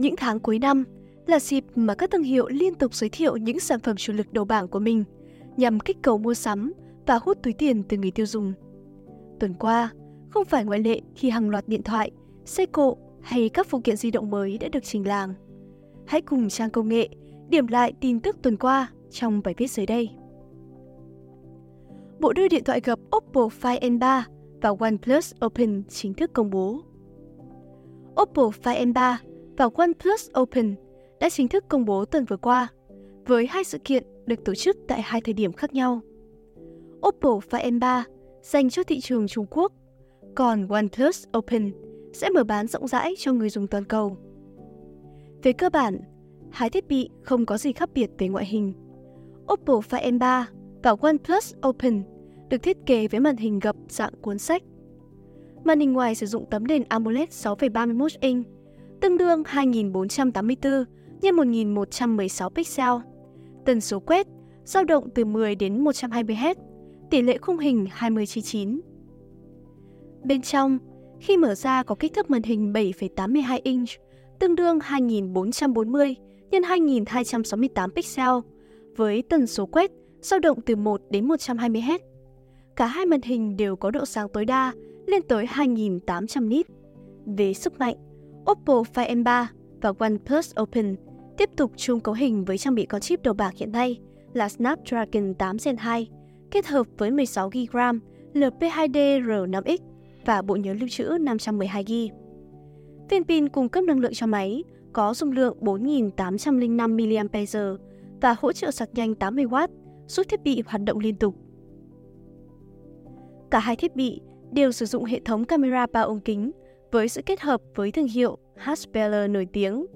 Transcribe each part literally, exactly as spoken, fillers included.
Những tháng cuối năm là dịp mà các thương hiệu liên tục giới thiệu những sản phẩm chủ lực đầu bảng của mình nhằm kích cầu mua sắm và hút túi tiền từ người tiêu dùng. Tuần qua, không phải ngoại lệ khi hàng loạt điện thoại, xe cộ hay các phụ kiện di động mới đã được trình làng. Hãy cùng Trang Công Nghệ điểm lại tin tức tuần qua trong bài viết dưới đây. Bộ đôi điện thoại gập Oppo Find N ba và OnePlus Open chính thức công bố. Oppo Find N ba và OnePlus Open đã chính thức công bố tuần vừa qua, với hai sự kiện được tổ chức tại hai thời điểm khác nhau. Oppo Find N ba dành cho thị trường Trung Quốc, còn OnePlus Open sẽ mở bán rộng rãi cho người dùng toàn cầu. Về cơ bản, hai thiết bị không có gì khác biệt về ngoại hình. Oppo Find N ba và OnePlus Open được thiết kế với màn hình gập dạng cuốn sách. Màn hình ngoài sử dụng tấm nền AMOLED sáu phẩy ba mươi mốt inch, tương đương hai nghìn bốn trăm tám mươi tư nhân một nghìn một trăm mười sáu pixel. Tần số quét dao động từ mười đến một trăm hai mươi héc, tỷ lệ khung hình hai mươi trên chín. Bên trong, khi mở ra có kích thước màn hình bảy phẩy tám mươi hai inch, tương đương hai nghìn bốn trăm bốn mươi nhân hai nghìn hai trăm sáu mươi tám pixel, với tần số quét dao động từ một đến một trăm hai mươi héc. Cả hai màn hình đều có độ sáng tối đa lên tới hai nghìn tám trăm nit. Về sức mạnh, Oppo Find N ba và OnePlus Open tiếp tục chung cấu hình với trang bị có chip đầu bảng hiện nay là Snapdragon tám gen hai, kết hợp với mười sáu gi-ga-bai L P D D R năm X và bộ nhớ lưu trữ năm trăm mười hai gi-ga-bai. Viên pin cung cấp năng lượng cho máy có dung lượng bốn nghìn tám trăm lẻ năm mi-li-am-pe-giờ và hỗ trợ sạc nhanh tám mươi oát, giúp thiết bị hoạt động liên tục. Cả hai thiết bị đều sử dụng hệ thống camera ba ống kính với sự kết hợp với thương hiệu Hasselblad nổi tiếng.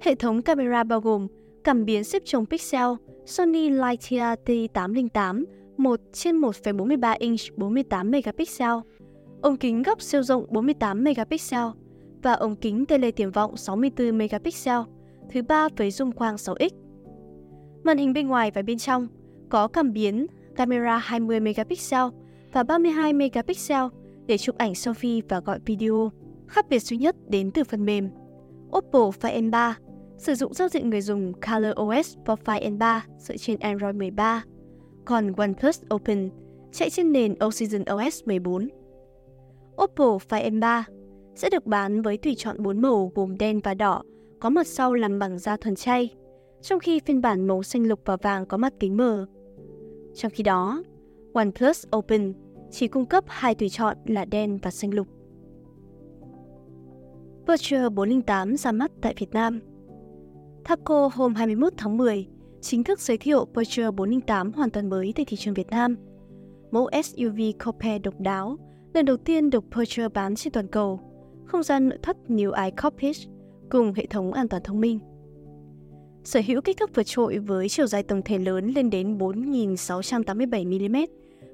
Hệ thống camera bao gồm cảm biến xếp chồng pixel Sony L Y T tám không tám một trên một phẩy bốn mươi ba inch bốn mươi tám megapixel, ống kính góc siêu rộng bốn mươi tám megapixel và ống kính tele tiềm vọng sáu mươi tư megapixel, thứ ba với zoom quang sáu x. Màn hình bên ngoài và bên trong có cảm biến camera hai mươi megapixel và ba mươi hai megapixel để chụp ảnh selfie và gọi video. Khác biệt duy nhất đến từ phần mềm. Oppo Find N ba sử dụng giao diện người dùng ColorOS for Find N ba dựa trên Android mười ba, còn OnePlus Open chạy trên nền OxygenOS mười bốn. Oppo Find N ba sẽ được bán với tùy chọn bốn màu gồm đen và đỏ có mặt sau làm bằng da thuần chay, trong khi phiên bản màu xanh lục và vàng có mặt kính mờ. Trong khi đó, OnePlus Open chỉ cung cấp hai tùy chọn là đen và xanh lục. Porsche bốn không tám ra mắt tại Việt Nam. Thaco hôm hai mươi mốt tháng mười chính thức giới thiệu Porsche bốn không tám hoàn toàn mới tại thị trường Việt Nam. Mẫu ét u vê coupe độc đáo lần đầu tiên được Porsche bán trên toàn cầu, không gian nội thất New Eye Cockpit cùng hệ thống an toàn thông minh. Sở hữu kích thước vượt trội với chiều dài tổng thể lớn lên đến bốn nghìn sáu trăm tám mươi bảy mi-li-mét,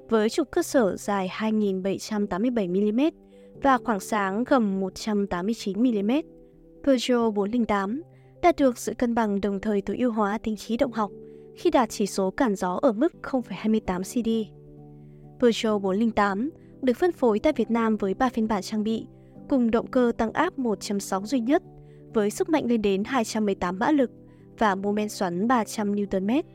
với trục cơ sở dài hai nghìn bảy trăm tám mươi bảy mi-li-mét và khoảng sáng gầm một trăm tám mươi chín mi-li-mét. Peugeot bốn không tám đạt được sự cân bằng đồng thời tối ưu hóa tính khí động học khi đạt chỉ số cản gió ở mức không phẩy hai mươi tám xê đê. Peugeot bốn không tám được phân phối tại Việt Nam với ba phiên bản trang bị, cùng động cơ tăng áp một chấm sáu duy nhất, với sức mạnh lên đến hai trăm mười tám mã lực và mô men xoắn ba trăm niu-tơn mét.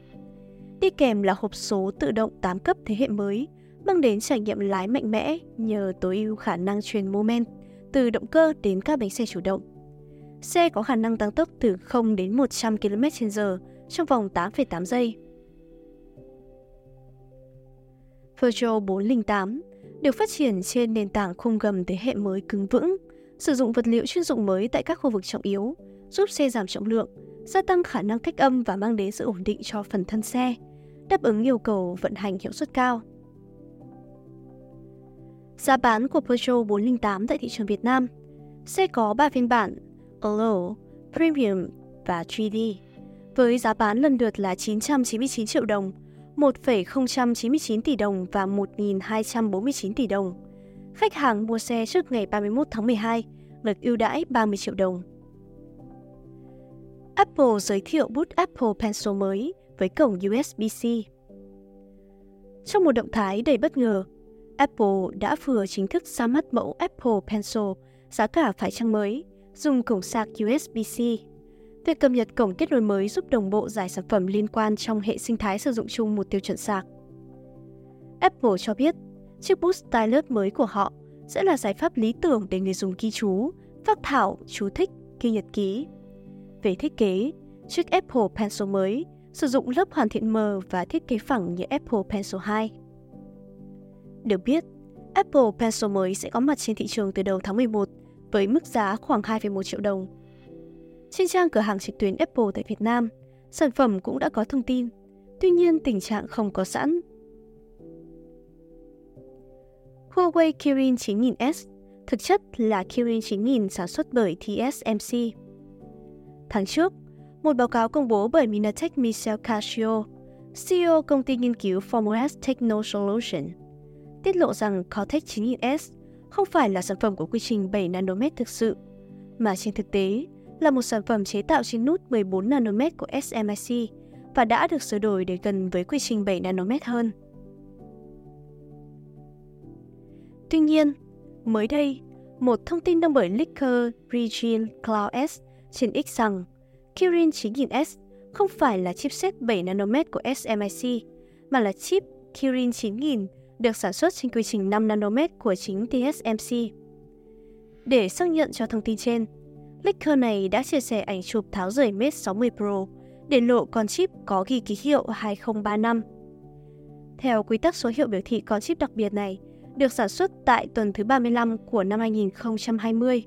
Đi kèm là hộp số tự động tám cấp thế hệ mới, mang đến trải nghiệm lái mạnh mẽ nhờ tối ưu khả năng truyền mô men từ động cơ đến các bánh xe chủ động. Xe có khả năng tăng tốc từ không đến một trăm ki-lô-mét trên giờ trong vòng tám phẩy tám giây. Peugeot bốn không tám được phát triển trên nền tảng khung gầm thế hệ mới cứng vững, sử dụng vật liệu chuyên dụng mới tại các khu vực trọng yếu, giúp xe giảm trọng lượng, gia tăng khả năng cách âm và mang đến sự ổn định cho phần thân xe, đáp ứng yêu cầu vận hành hiệu suất cao. Giá bán của Peugeot bốn không tám tại thị trường Việt Nam sẽ có ba phiên bản Euro, Premium và ba đê, với giá bán lần lượt là chín trăm chín mươi chín triệu đồng, một phẩy không chín chín tỷ đồng và một nghìn hai trăm bốn mươi chín tỷ đồng. Khách hàng mua xe trước ngày ba mươi mốt tháng mười hai được ưu đãi ba mươi triệu đồng. Apple giới thiệu bút Apple Pencil mới với cổng u ét bê-C. Trong một động thái đầy bất ngờ, Apple đã vừa chính thức ra mắt mẫu Apple Pencil giá cả phải chăng mới dùng cổng sạc u ét bê-C. Việc cập nhật cổng kết nối mới giúp đồng bộ giải sản phẩm liên quan trong hệ sinh thái sử dụng chung một tiêu chuẩn sạc. Apple cho biết, chiếc bút stylus mới của họ sẽ là giải pháp lý tưởng để người dùng ghi chú, phác thảo, chú thích, ghi nhật ký. Về thiết kế, chiếc Apple Pencil mới sử dụng lớp hoàn thiện mờ và thiết kế phẳng như Apple Pencil hai. Được biết, Apple Pencil mới sẽ có mặt trên thị trường từ đầu tháng mười một với mức giá khoảng hai phẩy một triệu đồng. Trên trang cửa hàng trực tuyến Apple tại Việt Nam, sản phẩm cũng đã có thông tin, tuy nhiên tình trạng không có sẵn. Huawei Kirin chín nghìn S thực chất là Kirin chín nghìn sản xuất bởi tê ét em xê. Tháng trước, một báo cáo công bố bởi Minatech Michel Cascio, xê e ô công ty nghiên cứu Formos Techno Solution, tiết lộ rằng Cortex chín nghìn S không phải là sản phẩm của quy trình bảy nanomet thực sự, mà trên thực tế là một sản phẩm chế tạo trên nút mười bốn nanomet của ét em i xê và đã được sửa đổi để gần với quy trình bảy nanomet hơn. Tuy nhiên, mới đây, một thông tin đăng bởi leaker Regine ColorOS trên X rằng Kirin chín nghìn S không phải là chipset bảy nanomet của ét em i xê, mà là chip Kirin chín nghìn được sản xuất trên quy trình năm nanomet của chính tê ét em xê. Để xác nhận cho thông tin trên, leaker này đã chia sẻ ảnh chụp tháo rời Mate sáu mươi Pro để lộ con chip có ghi ký hiệu hai không ba năm. Theo quy tắc số hiệu biểu thị con chip đặc biệt này, được sản xuất tại tuần thứ ba mươi lăm của năm hai nghìn không trăm hai mươi,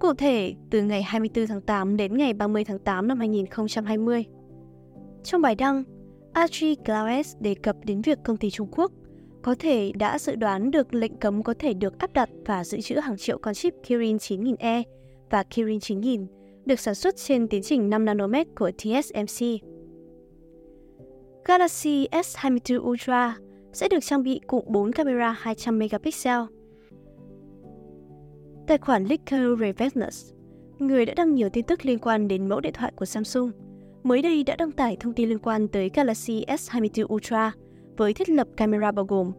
cụ thể từ ngày hai mươi tư tháng tám đến ngày ba mươi tháng tám năm hai nghìn không trăm hai mươi. Trong bài đăng, Adri Glaus đề cập đến việc công ty Trung Quốc có thể đã dự đoán được lệnh cấm có thể được áp đặt và dự trữ hàng triệu con chip Kirin chín nghìn E và Kirin chín nghìn được sản xuất trên tiến trình năm nanomet của tê ét em xê. Galaxy S hai mươi tư Ultra sẽ được trang bị cụm bốn camera hai trăm megapixel. Tài khoản Leaker Revenus, người đã đăng nhiều tin tức liên quan đến mẫu điện thoại của Samsung, mới đây đã đăng tải thông tin liên quan tới Galaxy S hai mươi tư Ultra với thiết lập camera bao gồm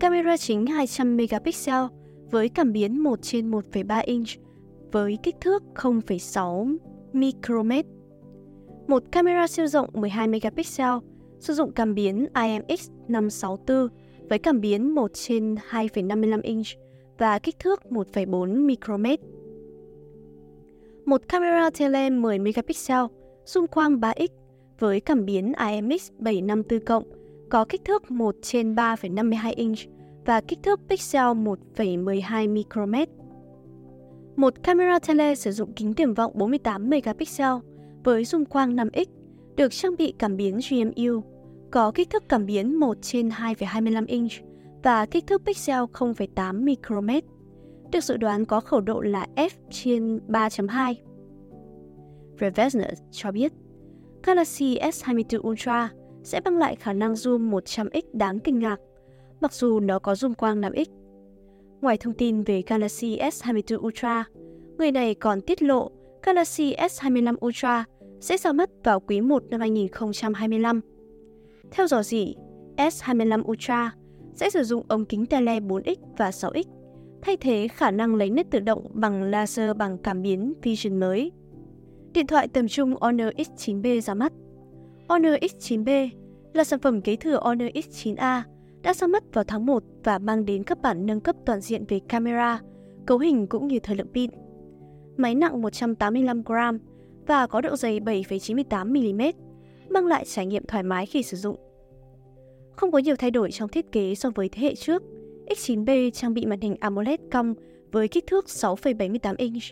camera chính hai trăm megapixel với cảm biến một trên một phẩy ba inch với kích thước không phẩy sáu micromet, một camera siêu rộng mười hai megapixel sử dụng cảm biến i em ích năm sáu tư với cảm biến một trên hai phẩy năm mươi lăm inch và kích thước một phẩy bốn micromet. Một camera tele mười megapixel, zoom quang ba x với cảm biến i em ích bảy trăm năm mươi tư cộng, có kích thước một trên ba phẩy năm mươi hai inch và kích thước pixel một phẩy mười hai micromet. Một camera tele sử dụng kính tiềm vọng bốn mươi tám megapixel với zoom quang năm x, được trang bị cảm biến giê em u, có kích thước cảm biến một trên hai phẩy hai mươi lăm inch và kích thước pixel không phẩy tám micromet, được dự đoán có khẩu độ là f trên ba chấm hai. Revenus cho biết, Galaxy S hai mươi tư Ultra sẽ mang lại khả năng zoom một trăm x đáng kinh ngạc, mặc dù nó có zoom quang năm x. Ngoài thông tin về Galaxy S hai mươi tư Ultra, người này còn tiết lộ Galaxy S hai mươi lăm Ultra sẽ ra mắt vào quý một năm hai nghìn không trăm hai mươi lăm. Theo dò dỉ, S hai mươi lăm Ultra sẽ sử dụng ống kính tele bốn x và sáu x, thay thế khả năng lấy nét tự động bằng laser bằng cảm biến Vision mới. Điện thoại tầm trung Honor X chín B ra mắt. Honor X chín B là sản phẩm kế thừa Honor X chín A đã ra mắt vào tháng một và mang đến các bản nâng cấp toàn diện về camera, cấu hình cũng như thời lượng pin. Máy nặng một trăm tám mươi lăm gam và có độ dày bảy phẩy chín mươi tám mi-li-mét, mang lại trải nghiệm thoải mái khi sử dụng. Không có nhiều thay đổi trong thiết kế so với thế hệ trước, X chín B trang bị màn hình AMOLED cong với kích thước sáu phẩy bảy mươi tám inch,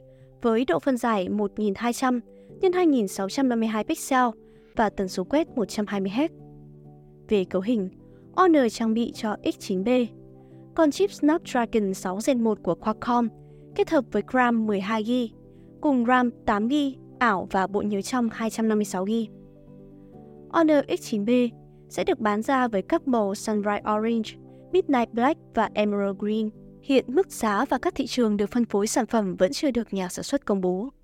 với độ phân giải một nghìn hai trăm nhân hai nghìn sáu trăm năm mươi hai pixel và tần số quét một trăm hai mươi héc. Về cấu hình, Honor trang bị cho X chín B con chip Snapdragon sáu gen một của Qualcomm kết hợp với RAM mười hai gi-ga-bai cùng RAM tám gi-ga-bai ảo và bộ nhớ trong hai trăm năm mươi sáu gi-ga-bai. Honor X chín B sẽ được bán ra với các màu Sunrise Orange, Midnight Black và Emerald Green. Hiện mức giá và các thị trường được phân phối sản phẩm vẫn chưa được nhà sản xuất công bố.